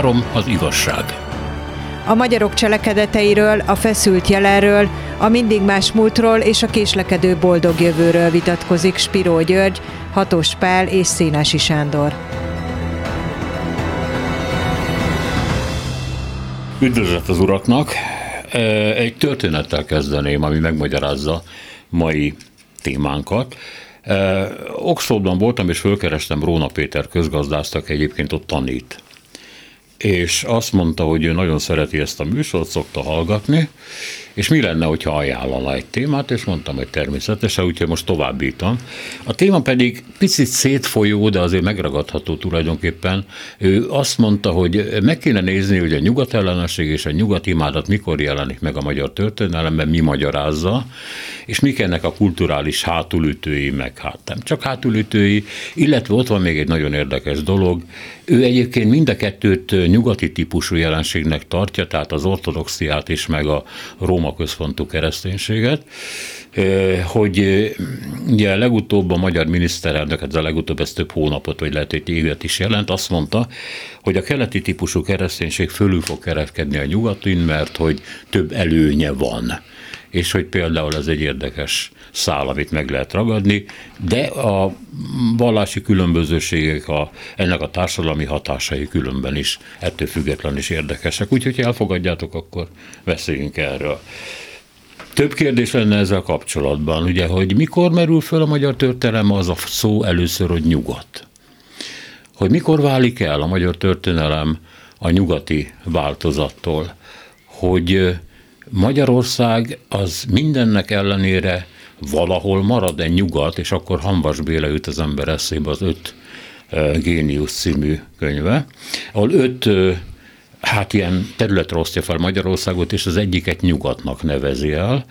3. Az igazság. A magyarok cselekedeteiről, a feszült jelenről, a mindig más múltról és a késlekedő boldog jövőről vitatkozik Spiró György, Hatós Pál és Szénási Sándor. Üdvözlet az uraknak! Egy történettel kezdeném, ami megmagyarázza mai témánkat. Oxfordban voltam, és fölkerestem Róna Péter közgazdászt, aki egyébként ott tanít. És azt mondta, hogy ő nagyon szereti ezt a műsort, szokta hallgatni, és mi lenne, hogyha ajánlana egy témát, és mondtam, hogy természetesen, úgyhogy most továbbítom. A téma pedig picit szétfolyó, de azért megragadható tulajdonképpen. Ő azt mondta, hogy meg kéne nézni, hogy a nyugatellenesség és a nyugatimádat mikor jelenik meg a magyar történelemben, mi magyarázza, és mik ennek a kulturális hátulütői, meg nem csak hátulütői, illetve ott van még egy nagyon érdekes dolog. Ő egyébként mind a kettőt nyugati típusú jelenségnek tartja, tehát az ortodoxiát és meg a Róma központú kereszténységet, hogy ugye legutóbb a magyar miniszterelnök, ez a legutóbb, ez több hónapot, vagy lehet, hogy évet is jelent, azt mondta, hogy a keleti típusú kereszténység fölül fog kerekedni a nyugatin, mert hogy több előnye van. És hogy például ez egy érdekes szál, amit meg lehet ragadni, de a vallási különbözőségek, ennek a társadalmi hatásai különben is ettől független is érdekesek. Úgyhogy ha elfogadjátok, akkor beszéljünk erről. Több kérdés lenne ezzel kapcsolatban, ugye, hogy mikor merül föl a magyar történelem, az a szó először, hogy nyugat. Hogy mikor válik el a magyar történelem a nyugati változattól, hogy Magyarország az mindennek ellenére valahol marad egy nyugat, és akkor Hamvas Béla jut az ember eszébe, az 5 géniusz című könyve, ahol 5 ilyen területre osztja fel Magyarországot, és az egyiket nyugatnak nevezi el.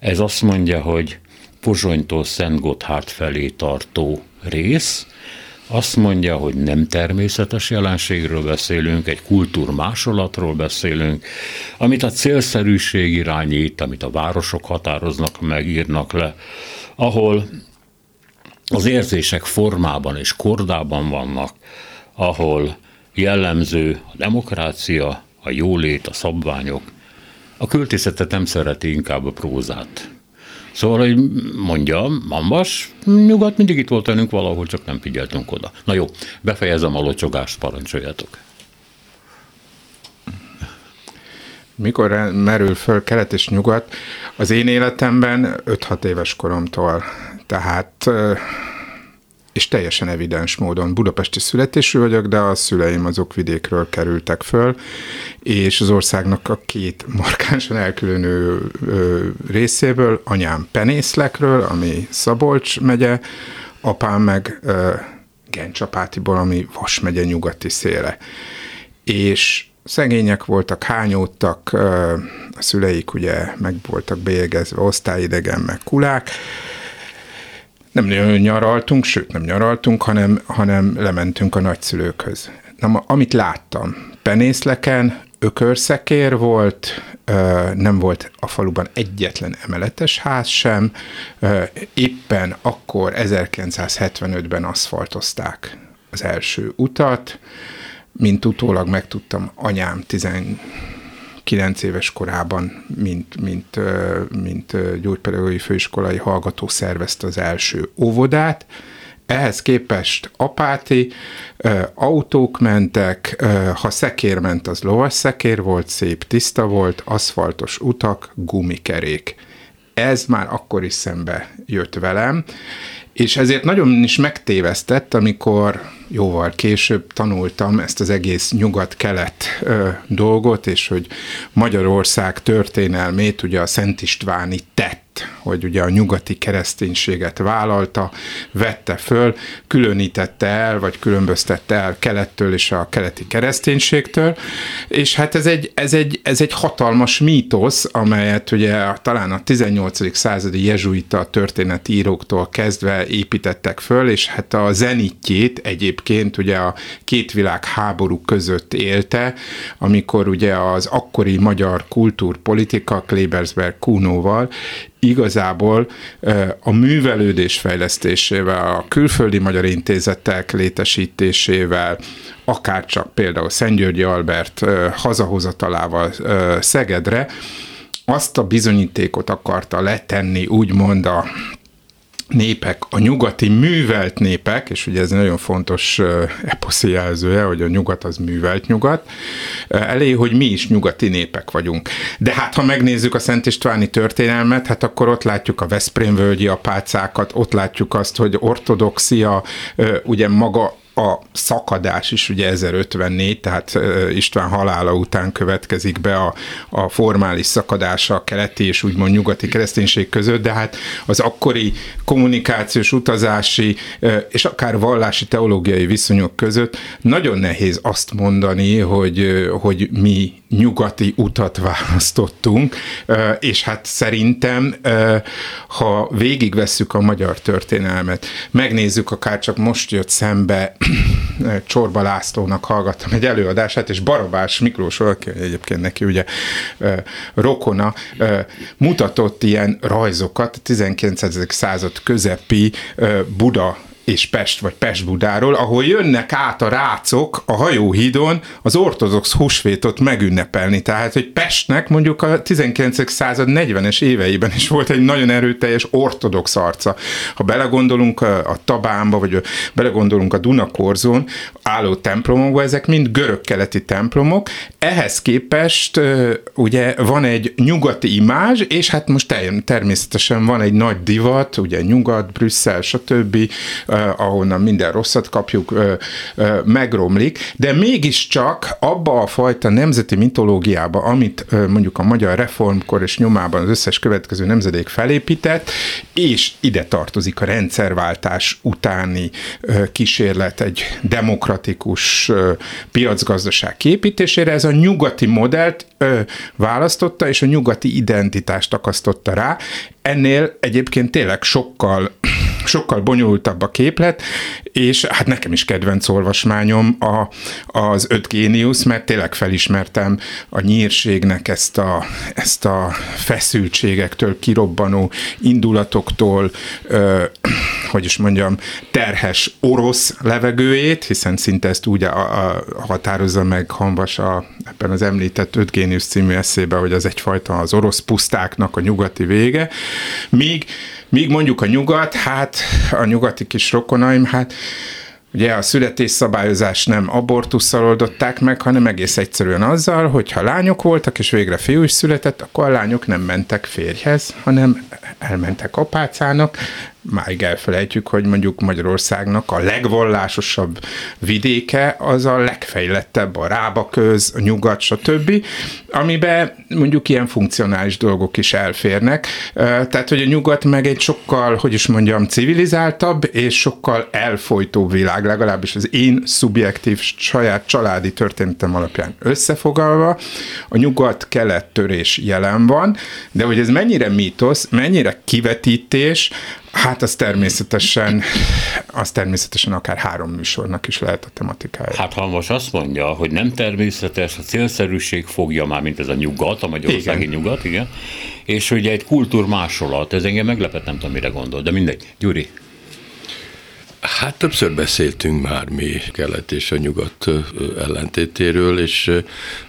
Ez azt mondja, hogy Pozsonytól Szent Gotthárd felé tartó rész. Azt mondja, hogy nem természetes jelenségről beszélünk, egy kultúrmásolatról beszélünk, amit a célszerűség irányít, amit a városok határoznak meg, írnak le, ahol az érzések formában és kordában vannak, ahol jellemző a demokrácia, a jólét, a szabványok. A költészetet nem szereti, inkább a prózát. Szóval, hogy mondjam, Hamvas, nyugat mindig itt volt velünk valahol, csak nem figyeltünk oda. Na jó, befejezem a locsogást, parancsoljátok. Mikor merül föl kelet és nyugat? Az én életemben 5-6 éves koromtól. Tehát, és teljesen evidens módon budapesti születésű vagyok, de a szüleim azok vidékről kerültek föl, és az országnak a két markánsan elkülönő részéből, anyám Penészlekről, ami Szabolcs megye, apám meg Gencsapátiból, ami Vas megye nyugati széle. És szegények voltak, hányódtak, a szüleik ugye meg voltak bélyegezve, osztályidegen, meg kulák. Nem nagyon nyaraltunk, sőt nem nyaraltunk, hanem lementünk a nagyszülőkhöz. Na, amit láttam, Penészleken ökörszekér volt, nem volt a faluban egyetlen emeletes ház sem, éppen akkor 1975-ben aszfaltozták az első utat, mint utólag megtudtam, anyám 9 éves korában, mint gyógypedagógiai főiskolai hallgató szervezte az első óvodát. Ehhez képest Apáti, autók mentek, ha szekér ment, az lovas szekér volt, szép, tiszta volt, aszfaltos utak, gumikerék. Ez már akkor is szembe jött velem, és ezért nagyon is megtévesztett, amikor jóval később tanultam ezt az egész nyugat-kelet dolgot, és hogy Magyarország történelmét ugye a Szent Istváni tett, hogy ugye a nyugati kereszténységet vállalta, vette föl, különítette el, vagy különböztette el kelettől és a keleti kereszténységtől, és hát ez egy hatalmas mítosz, amelyet ugye talán a 18. századi jezsuita történeti íróktól kezdve építettek föl, és hát a zenitjét egyébként ugye a két világháború között élte, amikor ugye az akkori magyar kultúrpolitika Klebersberg Kunóval igazából a művelődés fejlesztésével, a külföldi magyar intézetek létesítésével, akárcsak például Szent Györgyi Albert hazahozatalával Szegedre, azt a bizonyítékot akarta letenni, úgymond a népek, a nyugati művelt népek, és ugye ez nagyon fontos eposzi jelzője, hogy a nyugat az művelt nyugat, elé, hogy mi is nyugati népek vagyunk. De hát, ha megnézzük a Szent Istváni történelmet, hát akkor ott látjuk a veszprémvölgyi apácákat, ott látjuk azt, hogy ortodoxia, ugye maga a szakadás is ugye 1054, tehát István halála után következik be a formális szakadása a keleti és úgymond nyugati kereszténység között, de hát az akkori kommunikációs, utazási és akár vallási, teológiai viszonyok között nagyon nehéz azt mondani, hogy mi nyugati utat választottunk, és hát szerintem, ha végigvesszük a magyar történelmet, megnézzük, akár csak most jött szembe Csorba Lászlónak hallgattam egy előadását, és Barabás Miklós, aki egyébként neki ugye rokona, mutatott ilyen rajzokat a 19. század közepi Buda és Pest, vagy Pest-Budáról, ahol jönnek át a rácok a hajóhídon az ortodox húsvétot megünnepelni. Tehát, hogy Pestnek mondjuk a 19. század 40-es éveiben is volt egy nagyon erőteljes ortodox arca. Ha belegondolunk a Tabánba, vagy belegondolunk a Dunakorzón álló templomokba, ezek mind görög-keleti templomok. Ehhez képest ugye van egy nyugati imázs, és hát most természetesen van egy nagy divat, ugye Nyugat, Brüsszel, stb., ahonnan minden rosszat kapjuk, megromlik, de mégiscsak abba a fajta nemzeti mitológiába, amit mondjuk a magyar reformkor és nyomában az összes következő nemzedék felépített, és ide tartozik a rendszerváltás utáni kísérlet egy demokratikus piacgazdaság kiépítésére, ez a nyugati modellt választotta, és a nyugati identitást akasztotta rá. Ennél egyébként tényleg sokkal bonyolultabb a képlet, és hát nekem is kedvenc olvasmányom az öt géniusz, mert tényleg felismertem a nyírségnek ezt a feszültségektől, kirobbanó indulatoktól, hogy is mondjam, terhes orosz levegőjét, hiszen szinte ezt úgy határozza meg Hamvas ebben az említett öt géniusz című eszében, hogy az egyfajta az orosz pusztáknak a nyugati vége, míg mondjuk a nyugat, hát a nyugati kis rokonaim, hát ugye a születésszabályozást nem abortusszal oldották meg, hanem egész egyszerűen azzal, hogyha lányok voltak, és végre fiú is született, akkor a lányok nem mentek férjhez, hanem elmentek apácának. Máig elfelejtjük, hogy mondjuk Magyarországnak a legvallásosabb vidéke az a legfejlettebb, a Rábaköz, a Nyugat, stb., amiben mondjuk ilyen funkcionális dolgok is elférnek. Tehát, hogy a Nyugat meg egy sokkal, hogy is mondjam, civilizáltabb és sokkal elfolytóbb világ, legalábbis az én szubjektív, saját családi történetem alapján összefogalva, a Nyugat-Kelet törés jelen van, de hogy ez mennyire mítosz, mennyire kivetítés, hát az természetesen akár három műsornak is lehet a tematikája. Hát Hamvas azt mondja, hogy nem természetes, a célszerűség fogja már, mint ez a nyugat, a magyarországi nyugat, igen. És ugye egy kultúrmásolat, ez engem meglepett, nem tudom, mire gondol, de mindegy. Gyuri? Hát többször beszéltünk már mi kelet és a nyugat ellentétéről, és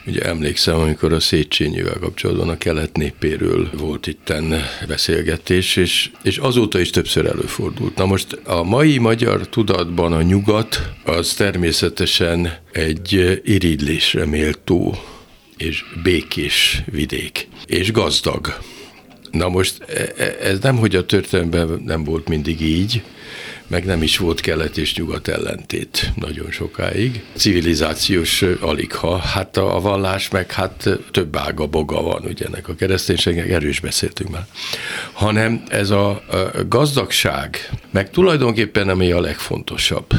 ugye emlékszem, amikor a Széchenyivel kapcsolatban a kelet népéről volt itten beszélgetés, és azóta is többször előfordult. Na most a mai magyar tudatban a nyugat az természetesen egy irigylésre méltó és békés vidék, és gazdag. Na most ez nemhogy a történelemben nem volt mindig így, meg nem is volt kelet és nyugat ellentét nagyon sokáig. Civilizációs aligha, hát a vallás meg hát több ága boga van, ugye ennek a kereszténységnek, erről is beszéltünk már. Hanem ez a gazdagság, meg tulajdonképpen ami a legfontosabb,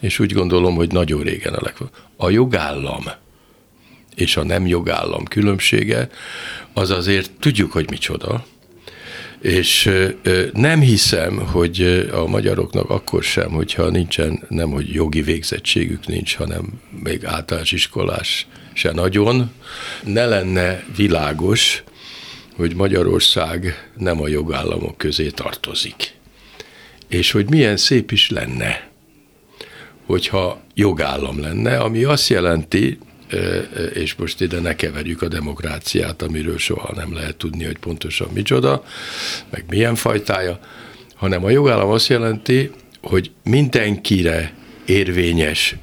és úgy gondolom, hogy nagyon régen a legfontosabb, a jogállam és a nem jogállam különbsége, az azért tudjuk, hogy micsoda, és nem hiszem, hogy a magyaroknak akkor sem, hogyha nincsen, nem hogy jogi végzettségük nincs, hanem még általános iskolás se nagyon, ne lenne világos, hogy Magyarország nem a jogállamok közé tartozik. És hogy milyen szép is lenne, hogyha jogállam lenne, ami azt jelenti, és most ide ne keverjük a demokráciát, amiről soha nem lehet tudni, hogy pontosan micsoda, meg milyen fajtája, hanem a jogállam azt jelenti, hogy mindenkire érvényes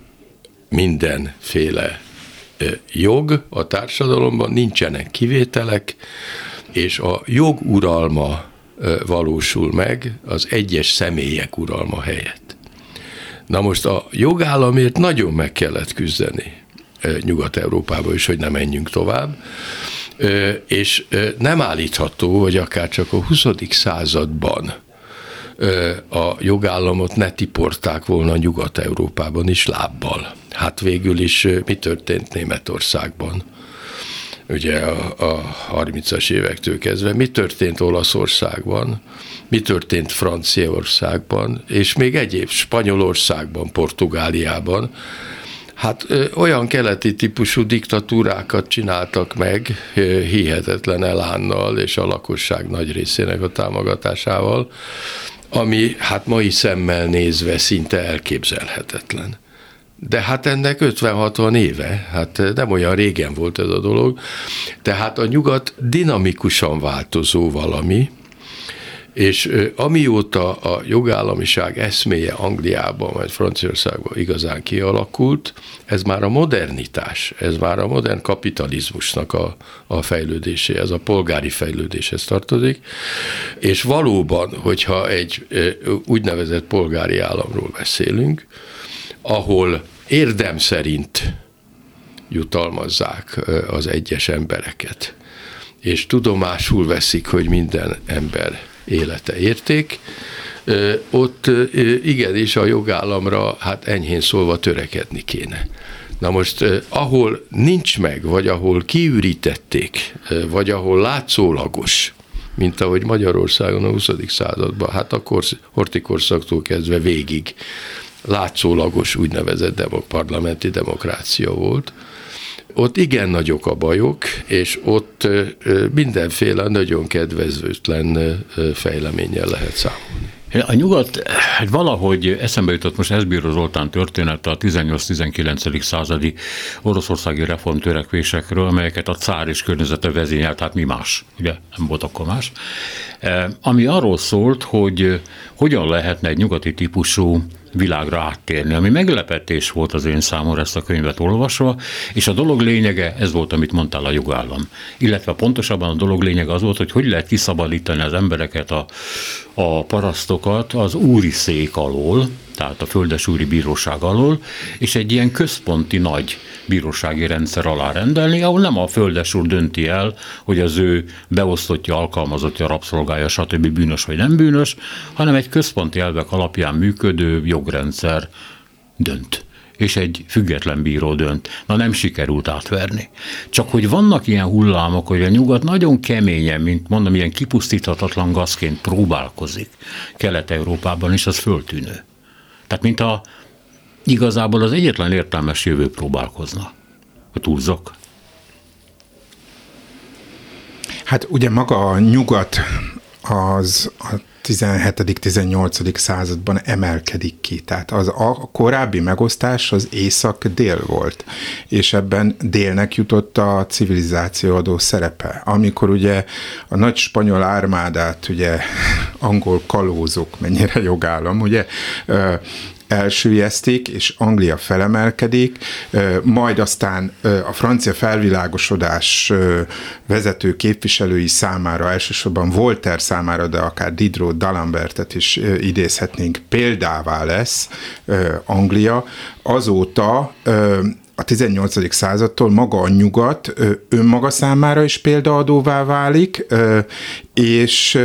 mindenféle jog a társadalomban, nincsenek kivételek, és a jog uralma valósul meg az egyes személyek uralma helyett. Na most a jogállamért nagyon meg kellett küzdeni Nyugat-Európában is, hogy ne menjünk tovább, és nem állítható, hogy akár csak a 20. században a jogállamot ne tiporták volna Nyugat-Európában is lábbal. Hát végül is mi történt Németországban? Ugye a 30-as évektől kezdve, mi történt Olaszországban, mi történt Franciaországban, és még egyéb Spanyolországban, Portugáliában. Hát olyan keleti típusú diktatúrákat csináltak meg hihetetlen elánnal és a lakosság nagy részének a támogatásával, ami hát mai szemmel nézve szinte elképzelhetetlen. De hát ennek 50-60 éve, hát nem olyan régen volt ez a dolog, tehát a nyugat dinamikusan változó valami, és amióta a jogállamiság eszméje Angliában, majd Franciaországban igazán kialakult, ez már a modernitás, ez már a modern kapitalizmusnak a fejlődése, ez a polgári fejlődéshez tartozik, és valóban, hogyha egy úgynevezett polgári államról beszélünk, ahol érdem szerint jutalmazzák az egyes embereket, és tudomásul veszik, hogy minden ember élete érték, ott igenis a jogállamra hát enyhén szólva törekedni kéne. Na most, ahol nincs meg, vagy ahol kiürítették, vagy ahol látszólagos, mint ahogy Magyarországon a 20. században, hát a hortikorszaktól kezdve végig látszólagos úgynevezett parlamenti demokrácia volt, ott igen nagyok a bajok, és ott mindenféle nagyon kedvezőtlen fejleménnyel lehet számolni. A nyugat, hát valahogy eszembe jutott most Eszbíró Zoltán története a 18-19. Századi oroszországi reformtörekvésekről, amelyeket a cár és környezete vezényelt, hát mi más, ugye, nem volt akkor más. Ami arról szólt, hogy hogyan lehetne egy nyugati típusú világra áttérni, ami meglepetés volt az én számomra ezt a könyvet olvasva, és a dolog lényege, ez volt, amit mondtál, a jogállam. Illetve pontosabban a dolog lényege az volt, hogy hogy lehet kiszabadítani az embereket, a parasztokat az úri szék alól, tehát a földesúri bíróság alól, és egy ilyen központi nagy bírósági rendszer alá rendelni, ahol nem a földesúr dönti el, hogy az ő beosztottja, alkalmazottja, rabszolgája, stb. Bűnös vagy nem bűnös, hanem egy központi elvek alapján működő jogrendszer dönt, és egy független bíró dönt. Na, nem sikerült átverni. Csak hogy vannak ilyen hullámok, hogy a nyugat nagyon keményen, mint mondom, ilyen kipusztíthatatlan gazként próbálkozik Kelet-Európában, és az föltűnő. Tehát mintha igazából az egyetlen értelmes jövő próbálkozna. A túlzok. Hát ugye maga a nyugat az a 17.-18. Században emelkedik ki. Tehát az a korábbi megosztás az észak-dél volt, és ebben délnek jutott a civilizációadó szerepe. Amikor ugye a nagy spanyol ármádát, ugye angol kalózok, mennyire jogállam, ugye, elsüllyesztik, és Anglia felemelkedik, majd aztán a francia felvilágosodás vezető képviselői számára, elsősorban Voltaire számára, de akár Diderot, d'Alembertet is idézhetnénk, példává lesz Anglia. Azóta a 18. századtól maga a nyugat önmaga számára is példaadóvá válik, És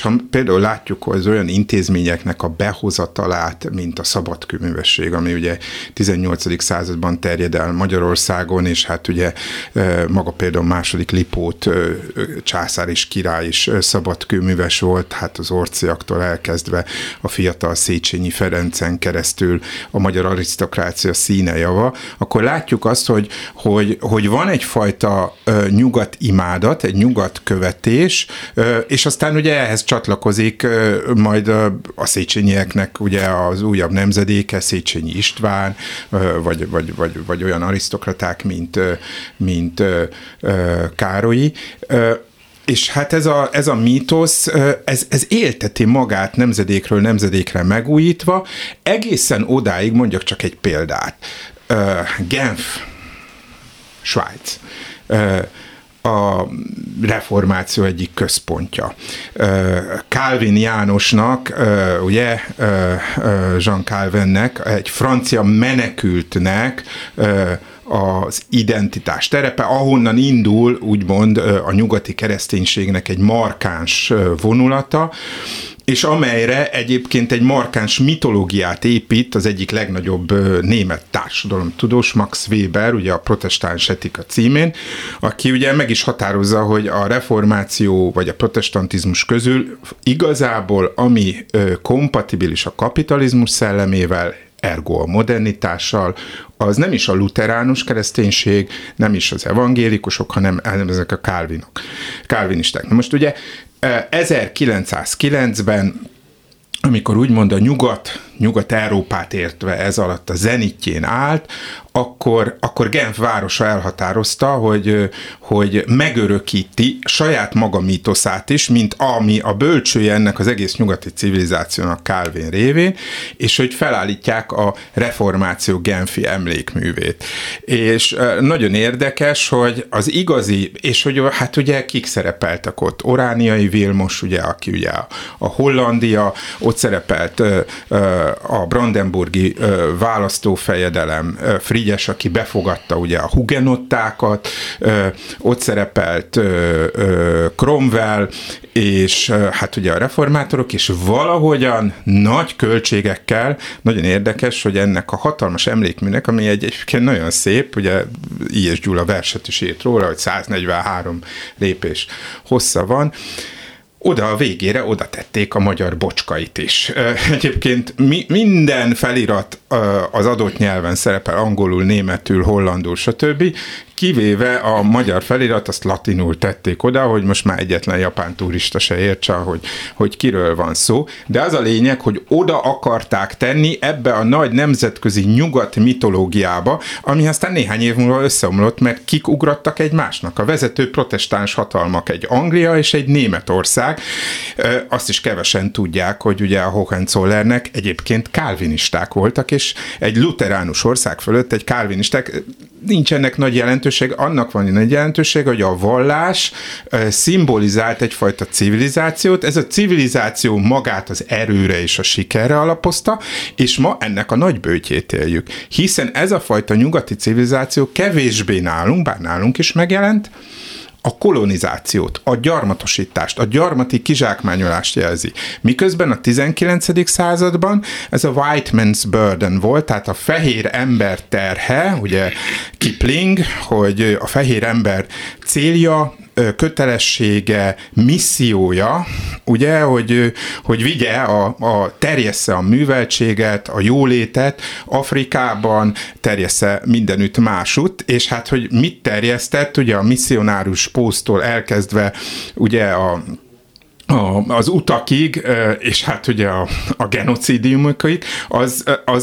ha például látjuk az olyan intézményeknek a behozatalát, mint a szabadkőművesség, ami ugye 18. században terjed el Magyarországon, és hát ugye maga például második Lipót császár és király is szabadkőműves volt, hát az Orciaktól elkezdve a fiatal Széchenyi Ferencen keresztül a magyar arisztokrácia színejava, akkor látjuk azt, hogy van egyfajta nyugatimádat, egy nyugatkövetés, és aztán ugye ehhez csatlakozik majd a Széchenyieknek ugye az újabb nemzedéke, Széchenyi István, vagy olyan arisztokraták, mint Károlyi. És hát ez a mítosz, ez élteti magát nemzedékről nemzedékre megújítva, egészen odáig, mondjak csak egy példát. Genf, Svájc. A reformáció egyik központja. Calvin Jánosnak, ugye, Jean Calvinnek, egy francia menekültnek az identitás terepe, ahonnan indul, úgymond, a nyugati kereszténységnek egy markáns vonulata, és amelyre egyébként egy markáns mitológiát épít az egyik legnagyobb német társadalomtudós, Max Weber, ugye a protestáns etika címén, aki ugye meg is határozza, hogy a reformáció vagy a protestantizmus közül igazából ami kompatibilis a kapitalizmus szellemével, ergo a modernitással, az nem is a luteránus kereszténység, nem is az evangélikusok, hanem ezek a kálvinisták. Na most ugye 1909-ben, amikor úgymond a Nyugat-Európát értve ez alatt a zenitjén állt, akkor Genf városa elhatározta, hogy megörökíti saját maga mítoszát is, mint ami a bölcsője ennek az egész nyugati civilizációnak Calvin révén, és hogy felállítják a reformáció genfi emlékművét. És nagyon érdekes, hogy az igazi, és hogy hát ugye kik szerepeltek ott? Orániai Vilmos, ugye, aki ugye a Hollandia, ott szerepelt a Brandenburgi választófejedelem Frigyes, aki befogadta ugye a hugenottákat, ott szerepelt Cromwell, és hát ugye a reformátorok, és valahogyan nagy költségekkel, nagyon érdekes, hogy ennek a hatalmas emlékműnek, ami egyébként nagyon szép, ugye Illyés Gyula verset is írt róla, hogy 143 lépés hossza van, oda a végére oda tették a magyar bocskait is. Egyébként minden felirat az adott nyelven szerepel, angolul, németül, hollandul, stb. Kivéve a magyar felirat, azt latinul tették oda, hogy most már egyetlen japán turista se értse, hogy kiről van szó. De az a lényeg, hogy oda akarták tenni ebbe a nagy nemzetközi nyugat mitológiába, ami aztán néhány év múlva összeomlott, mert kik ugrattak egymásnak. A vezető protestáns hatalmak egy Anglia és egy Németország. Azt is kevesen tudják, hogy ugye a Hohenzollernek egyébként kálvinisták voltak, és egy luteránus ország fölött egy kálvinisták, nincs ennek nagy jelentőség, annak van egy jelentőség, hogy a vallás szimbolizált egyfajta civilizációt, ez a civilizáció magát az erőre és a sikerre alapozta, és ma ennek a nagy bőtjét éljük. Hiszen ez a fajta nyugati civilizáció kevésbé nálunk, bár nálunk is megjelent, a kolonizációt, a gyarmatosítást, a gyarmati kizsákmányolást jelzi. Miközben a 19. században ez a white man's burden volt, tehát a fehér ember terhe, ugye Kipling, hogy a fehér ember célja, kötelessége, missziója, ugye, hogy vigye, terjessze a műveltséget, a jólétet Afrikában, terjessze mindenütt másút, és hát, hogy mit terjesztett, ugye a misszionárus pósztól elkezdve, ugye az utakig, és hát ugye a genocidiumokig,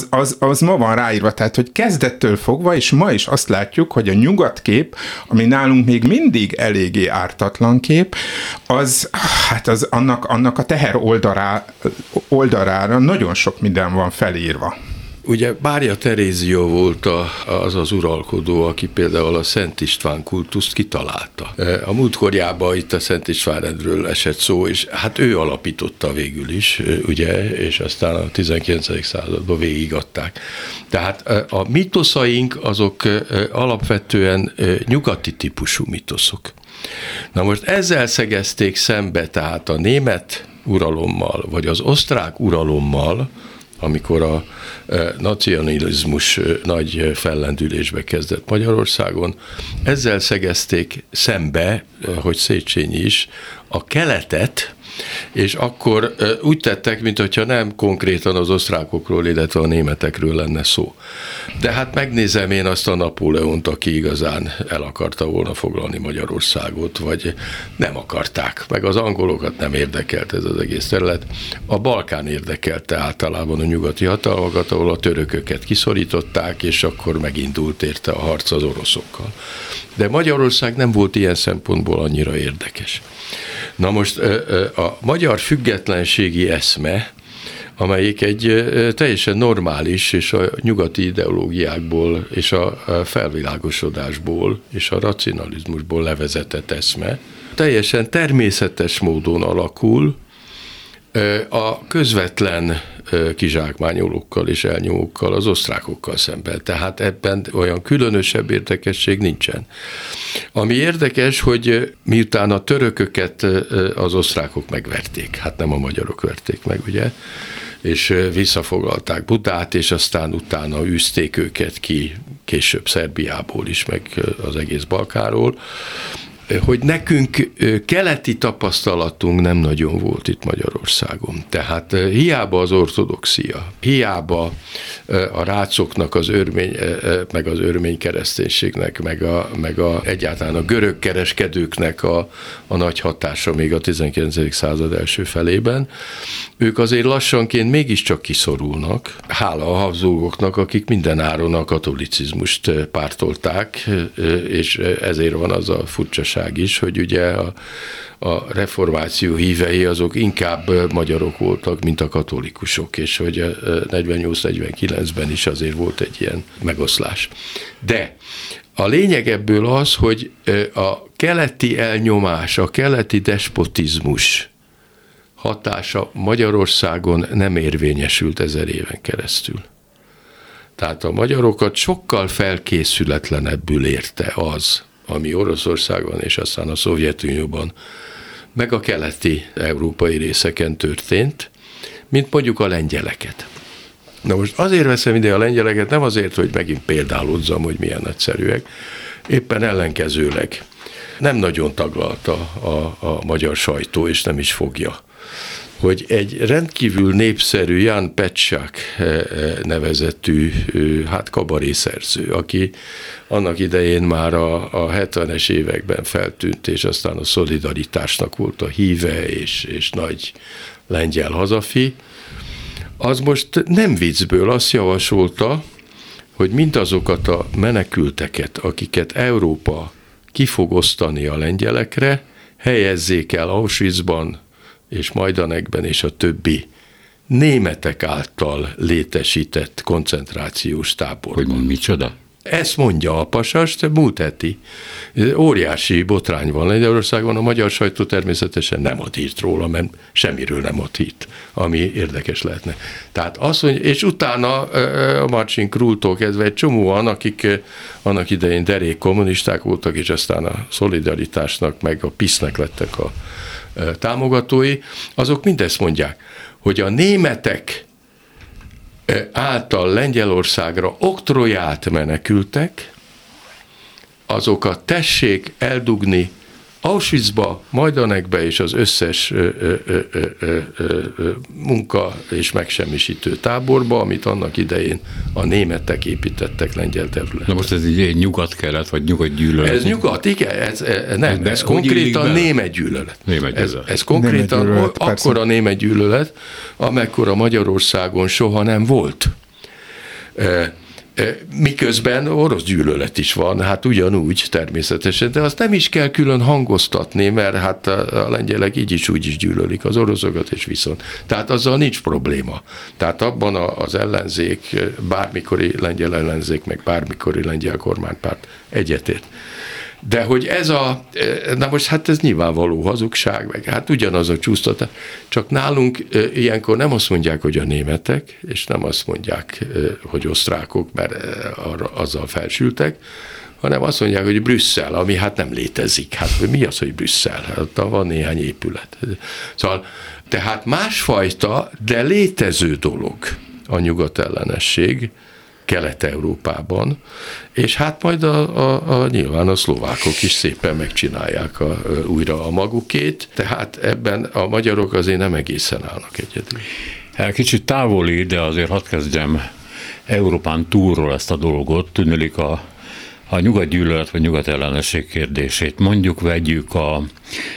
az ma van ráírva, tehát hogy kezdettől fogva, és ma is azt látjuk, hogy a nyugatkép, ami nálunk még mindig eléggé ártatlan kép, az annak a teher oldalára nagyon sok minden van felírva. Ugye Bárja Terézió volt az uralkodó, aki például a Szent István kultuszt kitalálta. A múltkorjában itt a Szent István rendről esett szó, és hát ő alapította végül is, ugye, és aztán a 19. században végigadták. Tehát a mitoszaink azok alapvetően nyugati típusú mitoszok. Na most ezzel szegezték szembe tehát a német uralommal, vagy az osztrák uralommal, amikor a nacionalizmus nagy fellendülésbe kezdett Magyarországon, ezzel szegezték szembe, hogy Széchenyi is, a keletet, és akkor úgy tettek, mintha nem konkrétan az osztrákokról, illetve a németekről lenne szó. De hát megnézem én azt a Napóleont, aki igazán el akarta volna foglalni Magyarországot, vagy nem akarták, meg az angolokat nem érdekelt ez az egész terület. A Balkán érdekelte általában a nyugati hatalmakat, ahol a törököket kiszorították, és akkor megindult érte a harc az oroszokkal. De Magyarország nem volt ilyen szempontból annyira érdekes. Na most a magyar függetlenségi eszme, amelyik egy teljesen normális és a nyugati ideológiákból és a felvilágosodásból és a racionalizmusból levezetett eszme, teljesen természetes módon alakul a közvetlen kizsákmányolókkal és elnyomókkal, az osztrákokkal szemben. Tehát ebben olyan különösebb érdekesség nincsen. Ami érdekes, hogy miután a törököket az osztrákok megverték, hát nem a magyarok verték meg, ugye, és visszafoglalták Budát, és aztán utána űzték őket ki később Szerbiából is, meg az egész Balkáról, hogy nekünk keleti tapasztalatunk nem nagyon volt itt Magyarországon. Tehát hiába az ortodoxia, hiába a rácoknak az örmény, meg az örmény kereszténységnek, meg a egyáltalán a görög kereskedőknek a nagy hatása még a 19. század első felében, ők azért lassanként mégiscsak kiszorulnak, hála a habzógoknak, akik minden áron a katolicizmust pártolták, és ezért van az a furcsaság is, hogy ugye a reformáció hívei azok inkább magyarok voltak, mint a katolikusok, és hogy 48-49-ben is azért volt egy ilyen megoszlás. De a lényeg ebből az, hogy a keleti elnyomás, a keleti despotizmus hatása Magyarországon nem érvényesült 1000 éven keresztül. Tehát a magyarokat sokkal felkészületlenebbül érte az, ami Oroszországban és aztán a Szovjetunióban, meg a keleti európai részeken történt, mint mondjuk a lengyeleket. Na most azért veszem ide a lengyeleket, nem azért, hogy megint példálózzam, hogy milyen nagyszerűek, éppen ellenkezőleg nem nagyon taglalta a magyar sajtó, és nem is fogja, hogy egy rendkívül népszerű Jan Petsák nevezetű kabarészerző, aki annak idején már a 70-es években feltűnt, és aztán a szolidaritásnak volt a híve, és nagy lengyel hazafi, az most nem viccből azt javasolta, hogy mindazokat a menekülteket, akiket Európa ki fog osztani a lengyelekre, helyezzék el Auschwitzban, és Majdanekben és a többi németek által létesített koncentrációs táborban. Hogy micsoda? Ezt mondja a pasas, múlt heti. Óriási botrány van Lengyelországon, a magyar sajtó természetesen nem ad hírt róla, mert semmiről nem ad hírt, ami érdekes lehetne. Tehát azt mondja, és utána a Marcin Krulltól kezdve egy csomóan, akik annak idején derék kommunisták voltak, és aztán a szolidaritásnak meg a PiS-nek lettek a támogatói, azok mindezt mondják, hogy a németek által Lengyelországra oktrojált menekültek, azokat tessék eldugni Auschwitzba, Majdanekbe és az összes munka és megsemmisítő táborba, amit annak idején a németek építettek lengyel területen. Na most ez egy nyugat-kelet, vagy nyugat-gyűlölet? Ez nyugat, igen, ez konkrétan német gyűlölet. Ez konkrétan akkora német gyűlölet, amekkora Magyarországon soha nem volt. Miközben orosz gyűlölet is van, hát ugyanúgy természetesen, de azt nem is kell külön hangoztatni, mert hát a lengyelek így is úgy is gyűlölik az oroszokat, és viszont. Tehát azzal nincs probléma. Tehát abban az ellenzék, bármikori lengyel ellenzék, meg bármikori lengyel kormánypárt egyetért. De hogy na most hát ez nyilvánvaló hazugság, meg hát ugyanaz a csúsztatás, csak nálunk ilyenkor nem azt mondják, hogy a németek, és nem azt mondják, hogy osztrákok, mert azzal felsültek, hanem azt mondják, hogy Brüsszel, ami hát nem létezik. Hát mi az, hogy Brüsszel? Hát van néhány épület. Szóval, tehát másfajta, de létező dolog a nyugatellenesség Kelet-Európában, és hát majd nyilván a szlovákok is szépen megcsinálják újra a magukét, tehát ebben a magyarok azért nem egészen állnak egyedül. Kicsit távoli, de azért hadd kezdjem Európán túlról ezt a dolgot, tűnőlik a nyugatgyűlölet vagy nyugatellenesség kérdését. Mondjuk vegyük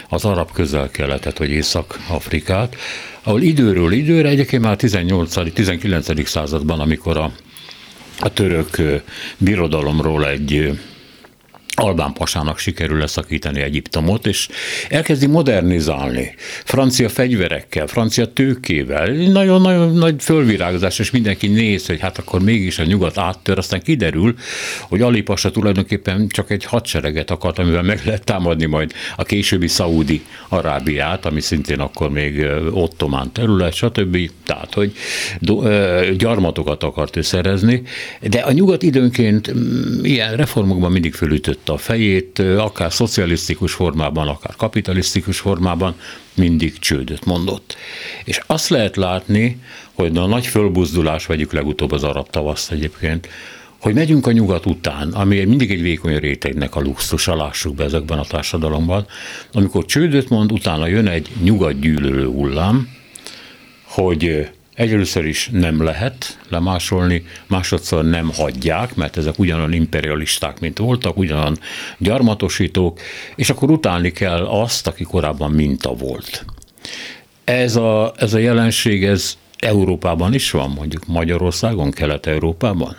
az arab közel-keletet, vagy Észak-Afrikát, ahol időről időre, egyébként már 18-19. Században, amikor a török birodalomról egy albán pasának sikerül leszakítani Egyiptomot, és elkezdi modernizálni francia fegyverekkel, francia tőkével, nagyon-nagyon nagy fölvirágzás, és mindenki néz, hogy hát akkor mégis a nyugat áttör, aztán kiderül, hogy Ali Pasa tulajdonképpen csak egy hadsereget akart, amivel meg lehet támadni majd a későbbi Szaúdi Arábiát, ami szintén akkor még ottomán terület, stb. Tehát, hogy gyarmatokat akart ő szerezni, de a nyugat időnként ilyen reformokban mindig fölütött a fejét, akár szocialisztikus formában, akár kapitalisztikus formában, mindig csődöt mondott. És azt lehet látni, hogy a nagy fölbuzdulás, vegyük legutóbb az arab tavaszt egyébként, hogy megyünk a nyugat után, ami mindig egy vékony rétegnek a luxusa, lássuk be ezekben a társadalomban, amikor csődöt mond, utána jön egy nyugatgyűlölő hullám, hogy egyelőször is nem lehet lemásolni, másodszor nem hagyják, mert ezek ugyanolyan imperialisták, mint voltak, ugyanolyan gyarmatosítók, és akkor utálni kell azt, aki korábban minta volt. Ez a jelenség, ez Európában is van, mondjuk Magyarországon, Kelet-Európában?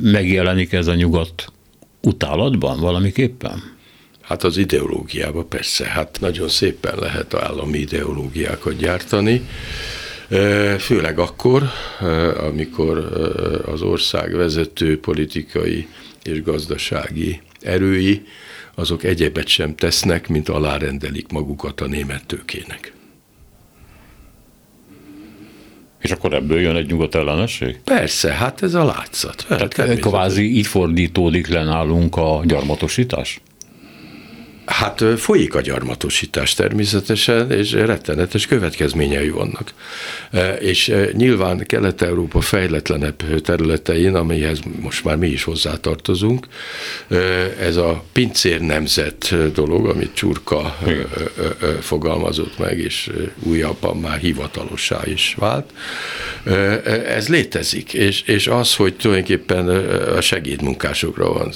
Megjelenik ez a nyugat utálatban valamiképpen? Hát az ideológiában persze, hát nagyon szépen lehet állami ideológiákat gyártani, főleg akkor, amikor az ország vezető politikai és gazdasági erői, azok egyebet sem tesznek, mint alárendelik magukat a német tőkének. És akkor ebből jön egy nyugatellenesség? Persze, hát ez a látszat. Tehát kvázi így fordítódik le nálunk a gyarmatosítás? Hát folyik a gyarmatosítás természetesen, és rettenetes következményei vannak. És nyilván Kelet-Európa fejletlenebb területein, amihez most már mi is hozzátartozunk, ez a pincér nemzet dolog, amit Csurka fogalmazott meg, és újabban már hivatalossá is vált, ez létezik, és az, hogy tulajdonképpen a segédmunkásokra van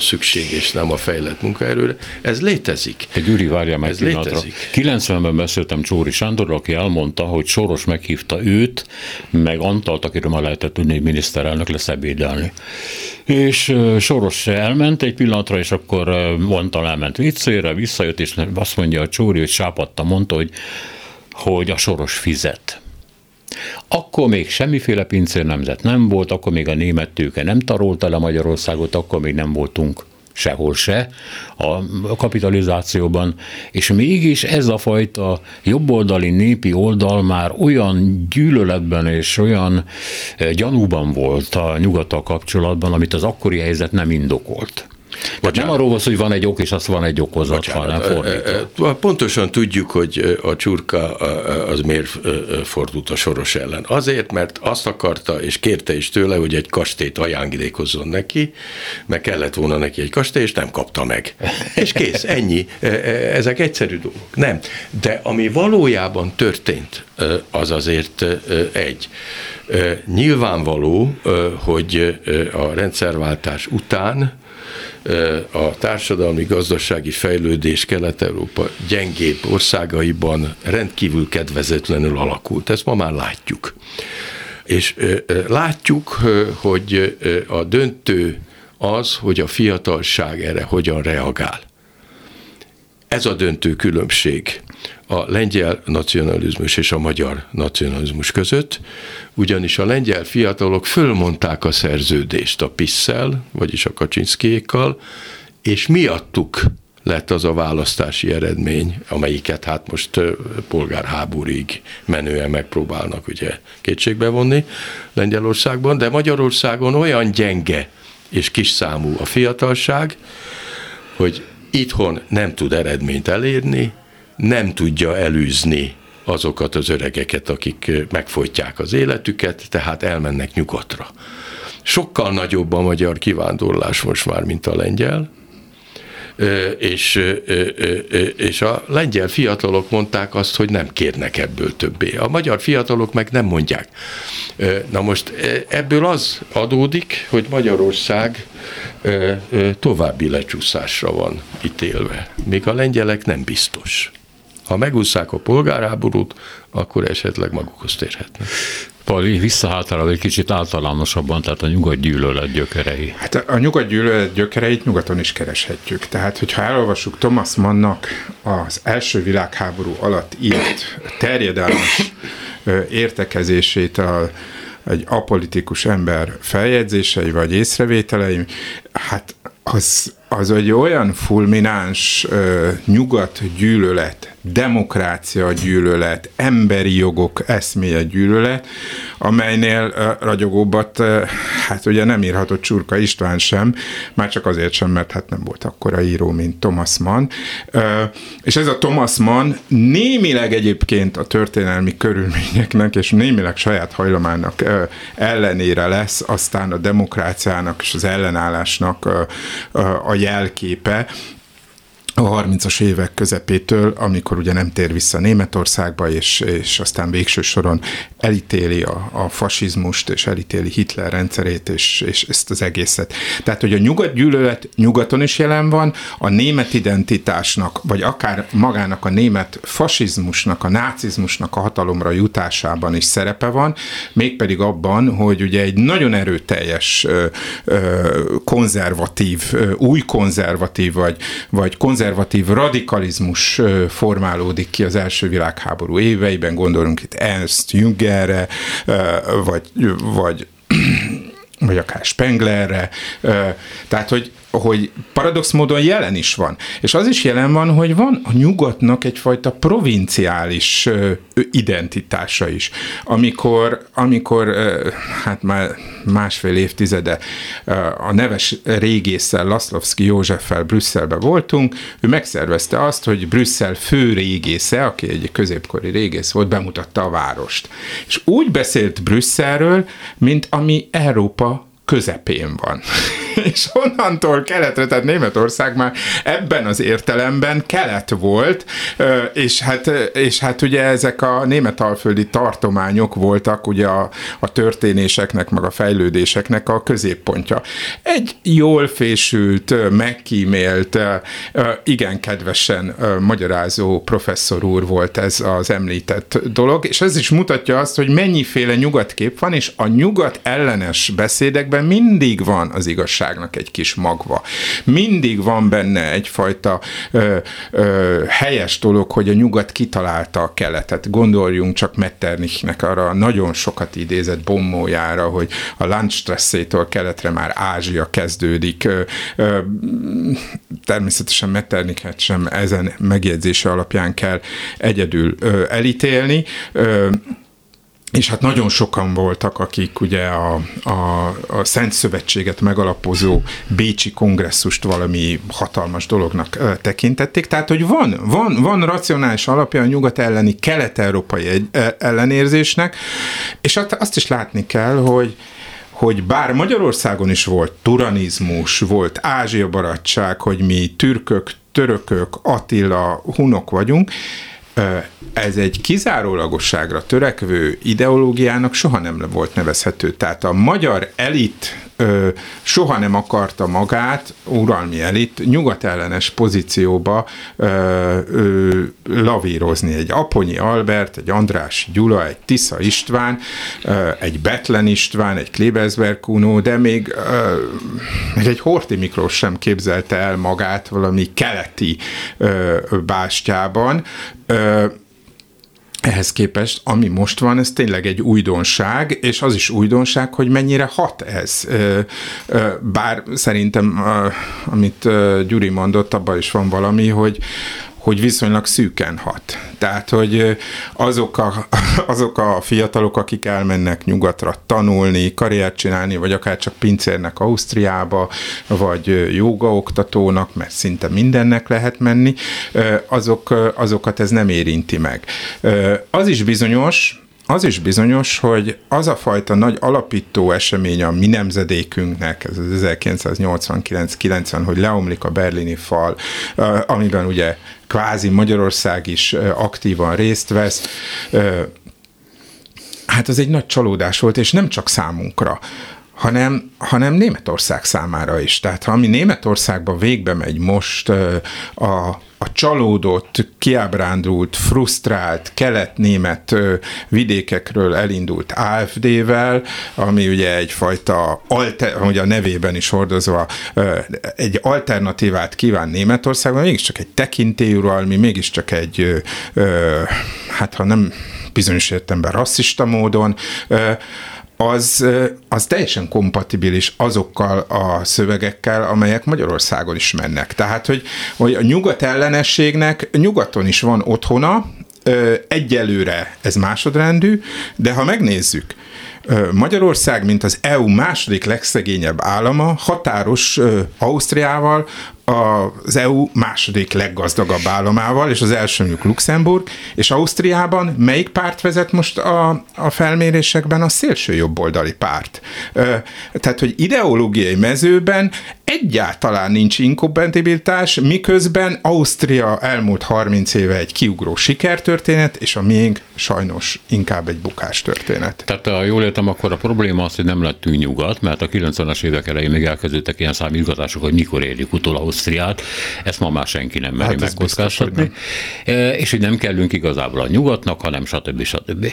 szükség, és nem a fejlett munkaerőre, ez létezik. Gyuri, várjál meg pillanatra. 90-ben beszéltem Csóri Sándorral, aki elmondta, hogy Soros meghívta őt, meg Antalt, akiről már lehetett tudni, hogy miniszterelnök lesz, ebédelni. És Soros elment egy pillanatra, és akkor Antal elment viccére, visszajött, és azt mondja a Csóri, hogy sápadta, mondta, hogy a Soros fizet. Akkor még semmiféle pincér nemzet nem volt, akkor még a német tőke nem tarolta le Magyarországot, akkor még nem voltunk sehol se a kapitalizációban, és mégis ez a fajta jobboldali népi oldal már olyan gyűlöletben és olyan gyanúban volt a nyugattal kapcsolatban, amit az akkori helyzet nem indokolt. Vagy nem arról volt, hogy van egy ok, és azt van egy okozat, hanem fordítva. Pontosan tudjuk, hogy a Csurka az miért fordult a Soros ellen. Azért, mert azt akarta, és kérte is tőle, hogy egy kastélyt ajándékozzon neki, mert kellett volna neki egy kastély, és nem kapta meg. És kész, ennyi. Ezek egyszerű dolgok. Nem. De ami valójában történt, az azért egy. Nyilvánvaló, hogy a rendszerváltás után a társadalmi-gazdasági fejlődés Kelet-Európa gyengébb országaiban rendkívül kedvezőtlenül alakult. Ezt ma már látjuk. És látjuk, hogy a döntő az, hogy a fiatalság erre hogyan reagál. Ez a döntő különbség a lengyel nacionalizmus és a magyar nacionalizmus között, ugyanis a lengyel fiatalok fölmondták a szerződést a PiS-szel, vagyis a Kaczyńskiékkal, és miattuk lett az a választási eredmény, amelyiket hát most polgárháborúig menően megpróbálnak ugye kétségbe vonni Lengyelországban, de Magyarországon olyan gyenge és kisszámú a fiatalság, hogy itthon nem tud eredményt elérni, nem tudja elűzni azokat az öregeket, akik megfojtják az életüket, tehát elmennek nyugatra. Sokkal nagyobb a magyar kivándorlás most már, mint a lengyel, és a lengyel fiatalok mondták azt, hogy nem kérnek ebből többé. A magyar fiatalok meg nem mondják. Na most ebből az adódik, hogy Magyarország további lecsúszásra van ítélve. Még a lengyelek nem biztos. Ha megúszszák a polgárháborút, akkor esetleg magukhoz térhetnek. Pali, visszahátálod egy kicsit általánosabban, tehát a nyugatgyűlölet gyökerei. Hát a nyugatgyűlölet gyökereit nyugaton is kereshetjük. Tehát, hogyha elolvassuk Thomas Mannnak az első világháború alatt írt terjedelmes értekezését egy apolitikus ember feljegyzései vagy észrevételei, hát az egy olyan fulmináns nyugatgyűlölet, demokrácia gyűlölet, emberi jogok eszméje gyűlölet, amelynél ragyogóbbat hát ugye nem írhatott Csurka István sem, már csak azért sem, mert hát nem volt akkora író, mint Thomas Mann. És ez a Thomas Mann némileg egyébként a történelmi körülményeknek és némileg saját hajlamának ellenére lesz aztán a demokráciának és az ellenállásnak a jelképe a 30-as évek közepétől, amikor ugye nem tér vissza Németországba, és aztán végső soron elítéli a fasizmust, és elítéli Hitler rendszerét, és ezt az egészet. Tehát, hogy a nyugatgyűlölet nyugaton is jelen van, a német identitásnak, vagy akár magának a német fasizmusnak, a nácizmusnak a hatalomra jutásában is szerepe van, mégpedig abban, hogy ugye egy nagyon erőteljes konzervatív, új konzervatív, vagy konzervatív radikalizmus formálódik ki az első világháború éveiben, gondolunk itt Ernst Jüngerre, vagy akár Spenglerre, tehát, hogy paradox módon jelen is van. És az is jelen van, hogy van a nyugatnak egyfajta provinciális identitása is. Amikor hát már másfél évtizede a neves régésszel, Laszlofszi Józseffel Brüsszelbe voltunk, ő megszervezte azt, hogy Brüsszel fő régésze, aki egy középkori régész volt, bemutatta a várost. És úgy beszélt Brüsszelről, mint ami Európa közepén van. És onnantól keletre, tehát Németország már ebben az értelemben kelet volt, és hát ugye ezek a németalföldi tartományok voltak ugye a történéseknek, meg a fejlődéseknek a középpontja. Egy jól fésült, megkímélt, igen kedvesen magyarázó professzor úr volt ez az említett dolog, és ez is mutatja azt, hogy mennyiféle nyugatkép van, és a nyugat ellenes beszédekben mindig van az igazság egy kis magva. Mindig van benne egyfajta helyes dolog, hogy a nyugat kitalálta a keletet. Gondoljunk csak Metternichnek arra nagyon sokat idézett bombójára, hogy a Landstressétől keletre már Ázsia kezdődik. Természetesen Metternichet sem ezen megjegyzése alapján kell egyedül elítélni. És hát nagyon sokan voltak, akik ugye a Szent Szövetséget megalapozó bécsi kongresszust valami hatalmas dolognak tekintették. Tehát, hogy van racionális alapja a nyugat elleni, kelet-európai ellenérzésnek, és azt is látni kell, hogy bár Magyarországon is volt turanizmus, volt ázsiabarátság, hogy mi türkök, törökök, Attila, hunok vagyunk, ez egy kizárólagosságra törekvő ideológiának soha nem volt nevezhető. Tehát a magyar elit soha nem akarta magát, uralmi elit, nyugatellenes pozícióba lavírozni. Egy Apponyi Albert, egy Andrássy Gyula, egy Tisza István, egy Bethlen István, egy Klebersberg Kuno, de még egy Horthy Miklós sem képzelte el magát valami keleti bástyában. Ehhez képest, ami most van, ez tényleg egy újdonság, és az is újdonság, hogy mennyire hat ez. Bár szerintem, amit Gyuri mondott, abban is van valami, hogy hogy viszonylag szűken hat. Tehát, hogy azok a fiatalok, akik elmennek nyugatra tanulni, karriert csinálni, vagy akár csak pincérnek Ausztriába, vagy jógaoktatónak, mert szinte mindennek lehet menni, azokat ez nem érinti meg. Az is bizonyos, hogy az a fajta nagy alapító esemény a mi nemzedékünknek, ez az 1989-90, hogy leomlik a berlini fal, amiben ugye kvázi Magyarország is aktívan részt vesz, hát az egy nagy csalódás volt, és nem csak számunkra, hanem Németország számára is. Tehát ha ami Németországban végbe megy most a csalódott, kiábrándult, frusztrált, kelet-német vidékekről elindult AfD-vel, ami ugye egyfajta, ugye a nevében is hordozva, egy alternatívát kíván Németországban, mégiscsak egy tekintélyuralmi, mégiscsak egy, hát ha nem bizonyos értelemben rasszista módon, az teljesen kompatibilis azokkal a szövegekkel, amelyek Magyarországon is mennek. Tehát, hogy a nyugat ellenességnek nyugaton is van otthona, egyelőre ez másodrendű, de ha megnézzük, Magyarország, mint az EU második legszegényebb állama, határos Ausztriával, az EU második leggazdagabb államával, és az elsőjük Luxemburg, és Ausztriában melyik párt vezet most a felmérésekben? A szélső jobboldali párt. Tehát, hogy ideológiai mezőben egyáltalán nincs inkompatibilitás, miközben Ausztria elmúlt 30 éve egy kiugró sikertörténet, és a miénk sajnos inkább egy bukástörténet. Tehát ha jól értem, akkor a probléma az, hogy nem lettünk nyugat, mert a 90-es évek elején még elkezdődtek ilyen számítgatások, hogy mikor érjük utol Ausztriát, ezt ma már senki nem meri megkockáztatni, és hogy nem kellünk igazából a nyugatnak, hanem stb.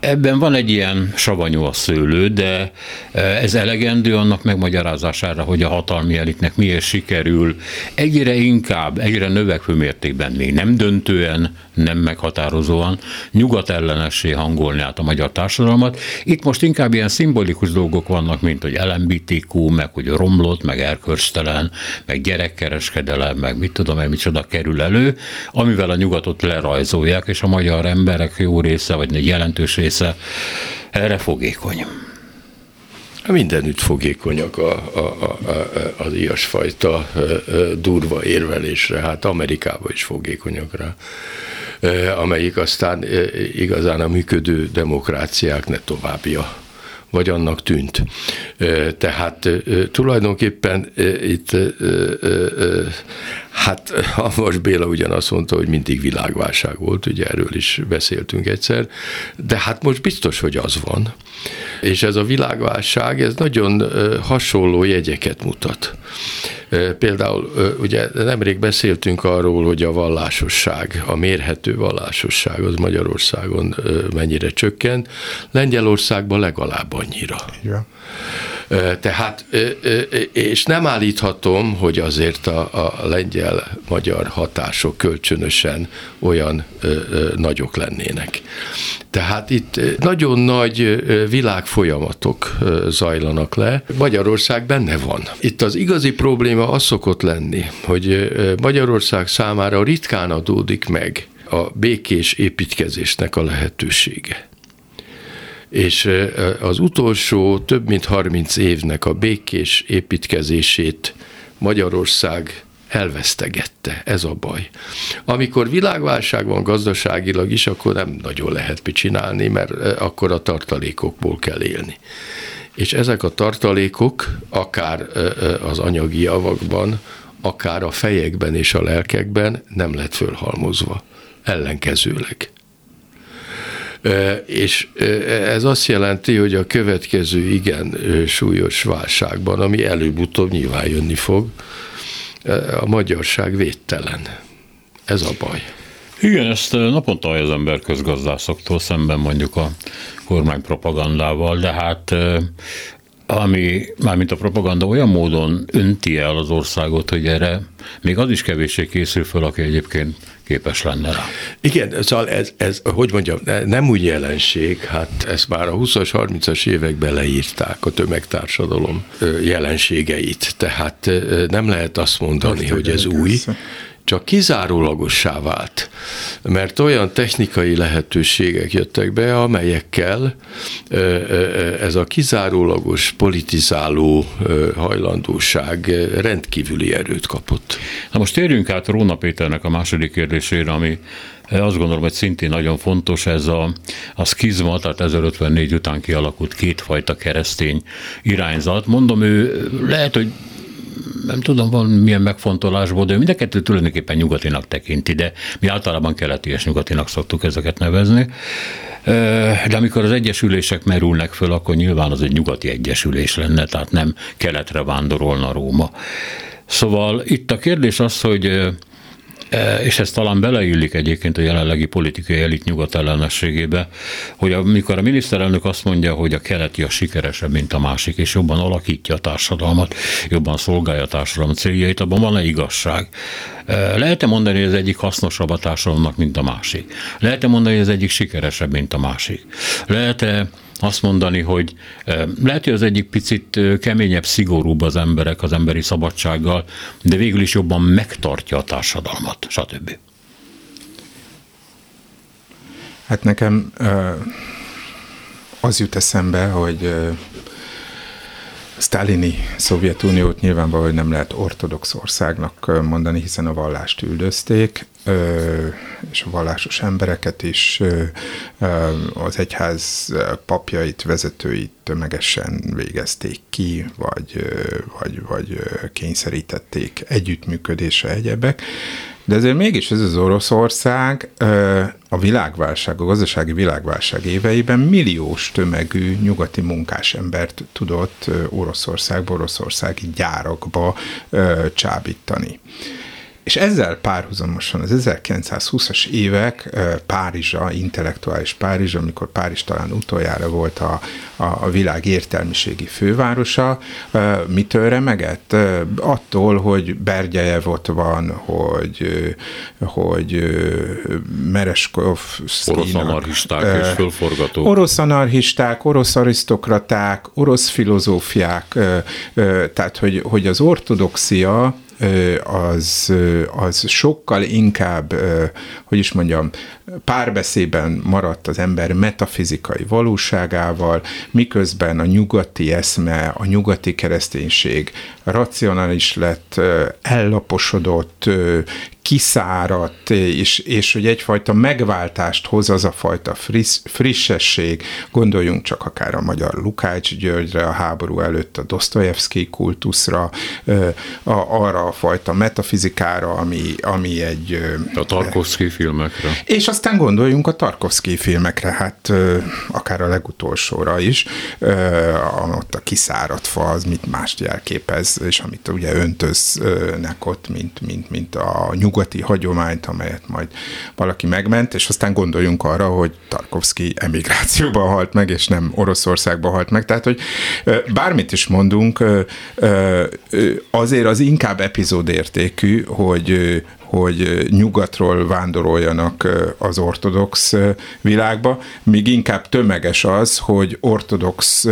Ebben van egy ilyen savanyú a szőlő, de ez elegendő annak megmagyarázására, hogy a hatalmi elitnek miért sikerül egyre inkább, egyre növekvő mértékben, még nem döntően, nem meghatározóan nyugatellenessé hangolni át a magyar társadalmat. Itt most inkább ilyen szimbolikus dolgok vannak, mint hogy LMBTQ, meg hogy romlott, meg erkölcstelen, meg gyerekkereskedelem, meg mit tudom én, micsoda kerül elő, amivel a nyugatot lerajzolják, és a magyar emberek jó része, vagy egy jelentős része erre fogékony. Mindenütt fogékonyak az ilyesfajta durva érvelésre, hát Amerikában is fogékonyak rá, amelyik aztán igazán a működő demokráciák ne továbbja, vagy annak tűnt. Tehát tulajdonképpen itt, hát Hamvas Béla ugyanazt mondta, hogy mindig világválság volt, ugye erről is beszéltünk egyszer, de hát most biztos, hogy az van. És ez a világválság, ez nagyon hasonló jegyeket mutat. Például ugye nemrég beszéltünk arról, hogy a vallásosság, a mérhető vallásosság az Magyarországon mennyire csökkent, Lengyelországban legalább annyira. Ja. Tehát, és nem állíthatom, hogy azért a lengyel-magyar hatások kölcsönösen olyan nagyok lennének. Tehát itt nagyon nagy világfolyamatok zajlanak le. Magyarország benne van. Itt az igazi probléma az szokott lenni, hogy Magyarország számára ritkán adódik meg a békés építkezésnek a lehetősége. És az utolsó több mint 30 évnek a békés építkezését Magyarország elvesztegette. Ez a baj. Amikor világválság van gazdaságilag is, akkor nem nagyon lehet mit csinálni, mert akkor a tartalékokból kell élni. És ezek a tartalékok akár az anyagi javakban, akár a fejekben és a lelkekben nem lett fölhalmozva. Ellenkezőleg. És ez azt jelenti, hogy a következő igen súlyos válságban, ami előbb-utóbb nyilván jönni fog, a magyarság védtelen. Ez a baj. Igen, ezt naponta az ember közgazdászoktól szemben mondjuk a kormánypropagandával, de hát ami, mármint a propaganda olyan módon önti el az országot, hogy erre még az is kevéssé készül fel, aki egyébként képes lenne rá. Igen, szóval ez hogy mondjam, nem úgy jelenség, hát ezt már a 20-as, 30-as években leírták a tömegtársadalom jelenségeit, tehát nem lehet azt mondani, hogy ez új, csak kizárólagossá vált, mert olyan technikai lehetőségek jöttek be, amelyekkel ez a kizárólagos politizáló hajlandóság rendkívüli erőt kapott. Na most térjünk át Róna Péternek a második kérdésére, ami azt gondolom, hogy szintén nagyon fontos, ez a szkizma, tehát 1054 után kialakult kétfajta keresztény irányzat. Mondom, ő lehet, hogy nem tudom, van milyen megfontolásból, de mind a kettőt tulajdonképpen nyugatinak tekinti, de mi általában keleti és nyugatinak szoktuk ezeket nevezni. De amikor az egyesülések merülnek föl, akkor nyilván az egy nyugati egyesülés lenne, tehát nem keletre vándorolna Róma. Szóval itt a kérdés az, hogy, és ez talán beleillik egyébként a jelenlegi politikai elit nyugat ellenességébe, hogy amikor a miniszterelnök azt mondja, hogy a keleti a sikeresebb, mint a másik, és jobban alakítja a társadalmat, jobban szolgálja a társadalom céljait, abban van-e igazság? Lehet-e mondani, hogy az egyik hasznosabb a társadalomnak, mint a másik? Lehet-e mondani, hogy az egyik sikeresebb, mint a másik? Lehet-e azt mondani, hogy lehet, hogy az egyik picit keményebb, szigorúbb az emberek az emberi szabadsággal, de végül is jobban megtartja a társadalmat, stb. Hát nekem az jut eszembe, hogy sztálini Szovjetuniót nyilvánvaló, hogy nem lehet ortodox országnak mondani, hiszen a vallást üldözték, és a vallásos embereket is, az egyház papjait, vezetőit tömegesen végezték ki, vagy kényszerítették együttműködésre, egyebek. De ezért mégis ez az Oroszország a világválság, a gazdasági világválság éveiben milliós tömegű nyugati munkásembert tudott Oroszországba, oroszországi gyárakba csábítani. És ezzel párhuzamosan az 1920-as évek Párizsa, intellektuális Párizsa, amikor Párizs talán utoljára volt a világ értelmiségi fővárosa, mitől remegett? Attól, hogy Berdyejev ott van, hogy Mereskovszkinak... Orosz anarchisták és fölforgatók. Orosz anarchisták, orosz arisztokraták, orosz filozófiák, tehát hogy az ortodoxia az sokkal inkább, hogy is mondjam, párbeszédben maradt az ember metafizikai valóságával, miközben a nyugati eszme, a nyugati kereszténység racionális lett, ellaposodott, kiszáradt, és hogy egyfajta megváltást hoz az a fajta frissesség. Gondoljunk csak akár a magyar Lukács Györgyre, a háború előtt a Dosztojevszkij kultuszra, arra a fajta metafizikára, ami egy... A Tarkovsky filmekre. És aztán gondoljunk a Tarkovsky filmekre, hát akár a legutolsóra is, ott a kiszáradt fa, az mit mást jelképez, és amit ugye öntöznek ott, mint a nyugati hagyományt, amelyet majd valaki megment, és aztán gondoljunk arra, hogy Tarkovsky emigrációban halt meg, és nem Oroszországban halt meg, tehát, hogy bármit is mondunk, azért az inkább epizódértékű, hogy nyugatról vándoroljanak az ortodox világba, míg inkább tömeges az, hogy ortodox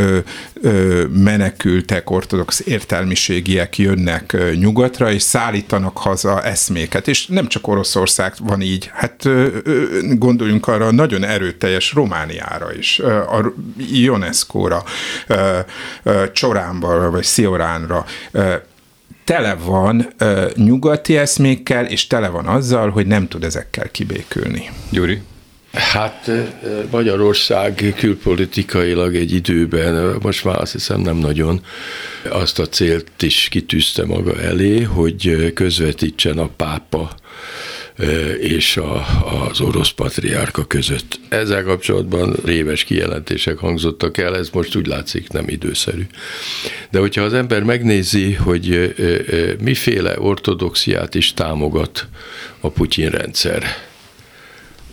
menekültek, ortodox értelmiségiek jönnek nyugatra, és szállítanak haza eszméket. És nem csak Oroszország van így, hát gondoljunk arra a nagyon erőteljes Romániára is, a Ionesco-ra, Csoránba, vagy Szioránra, tele van nyugati eszmékkel, és tele van azzal, hogy nem tud ezekkel kibékülni. Gyuri? Hát Magyarország külpolitikailag egy időben, most már azt hiszem nem nagyon, azt a célt is kitűzte maga elé, hogy közvetítsen a pápa és az orosz patriárka között. Ezzel kapcsolatban rémes kijelentések hangzottak el, ez most úgy látszik nem időszerű. De hogyha az ember megnézi, hogy miféle ortodoxiát is támogat a Putyin rendszer,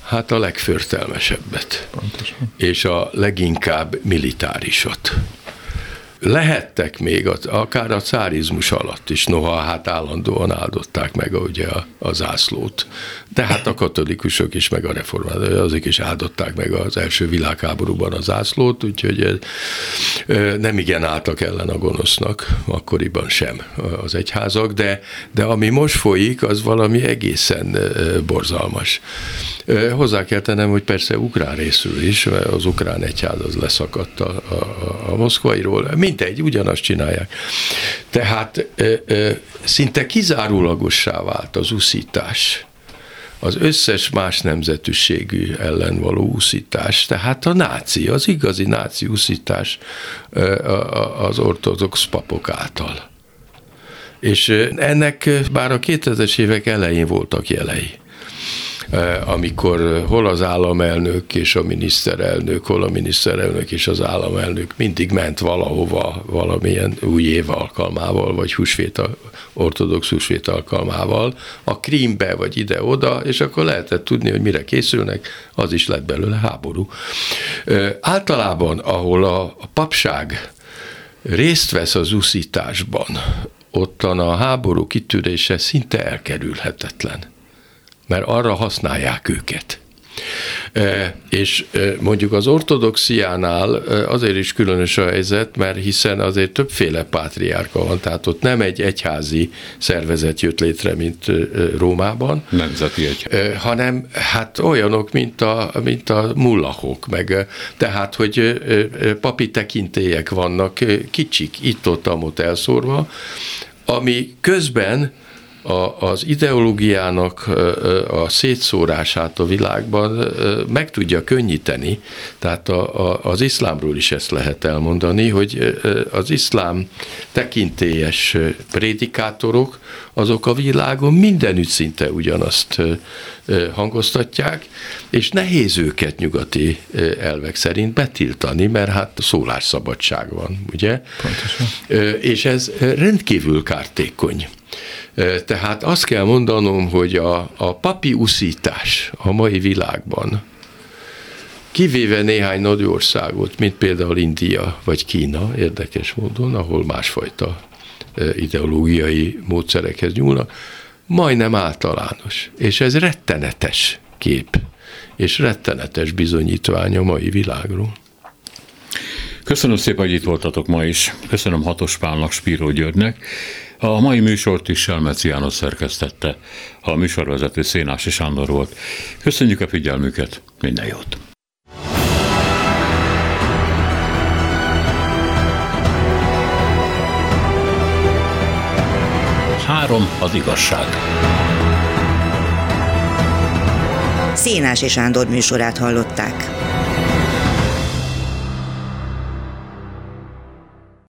hát a legförtelmesebbet. Pontosan. És a leginkább militárisat. lehettek még akár a cárizmus alatt is, noha hát állandóan áldották meg ugye a zászlót. De hát a katolikusok is, meg a reformátorok, azok is áldották meg az első világháborúban a zászlót, úgyhogy nem igen álltak ellen a gonosznak, akkoriban sem az egyházak, de ami most folyik, az valami egészen borzalmas. Hozzá kell tennem, hogy persze ukrán részről is, mert az ukrán egyház az leszakadt a moszkvairól, mindegy, ugyanazt csinálják. Tehát szinte kizárólagossá vált az uszítás, az összes más nemzetűségű ellen való úszítás, tehát a náci, az igazi náci úszítás az ortodox papok által. És ennek már a 2000-es évek elején voltak jelei, amikor hol az államelnök és a miniszterelnök, hol a miniszterelnök és az államelnök mindig ment valahova valamilyen új év alkalmával, vagy húsvét, ortodox húsvét alkalmával, a Krímbe, vagy ide-oda, és akkor lehetett tudni, hogy mire készülnek, az is lett belőle háború. Általában, ahol a papság részt vesz az uszításban, ottan a háború kitörése szinte elkerülhetetlen, mert arra használják őket. És mondjuk az ortodoxiánál azért is különös a helyzet, mert hiszen azért többféle pátriárka van, tehát ott nem egy egyházi szervezet jött létre, mint Rómában, nemzeti egyház, hanem hát olyanok, mint a mullahok, meg tehát, hogy papi tekintélyek vannak, kicsik, itt-ott elszórva, ami közben az ideológiának a szétszórását a világban meg tudja könnyíteni. Tehát az iszlámról is ezt lehet elmondani, hogy az iszlám tekintélyes prédikátorok, azok a világon mindenütt szinte ugyanazt hangoztatják, és nehéz őket nyugati elvek szerint betiltani, mert hát szólásszabadság van, ugye? Pontosan. És ez rendkívül kártékony. Tehát azt kell mondanom, hogy a papi uszítás a mai világban, kivéve néhány nagy országot, mint például India vagy Kína, érdekes módon, ahol másfajta ideológiai módszerekhez nyúlnak, majdnem általános. És ez rettenetes kép, és rettenetes bizonyítvány a mai világról. Köszönöm szépen, hogy itt voltatok ma is. Köszönöm Hatós Pálnak, Spiró Györgynek. A mai műsort is Selmeci János szerkesztette. A műsorvezető Szénási Sándor volt. Köszönjük a figyelmüket, minden jót! Az igazság. Szénási Sándor műsorát hallották.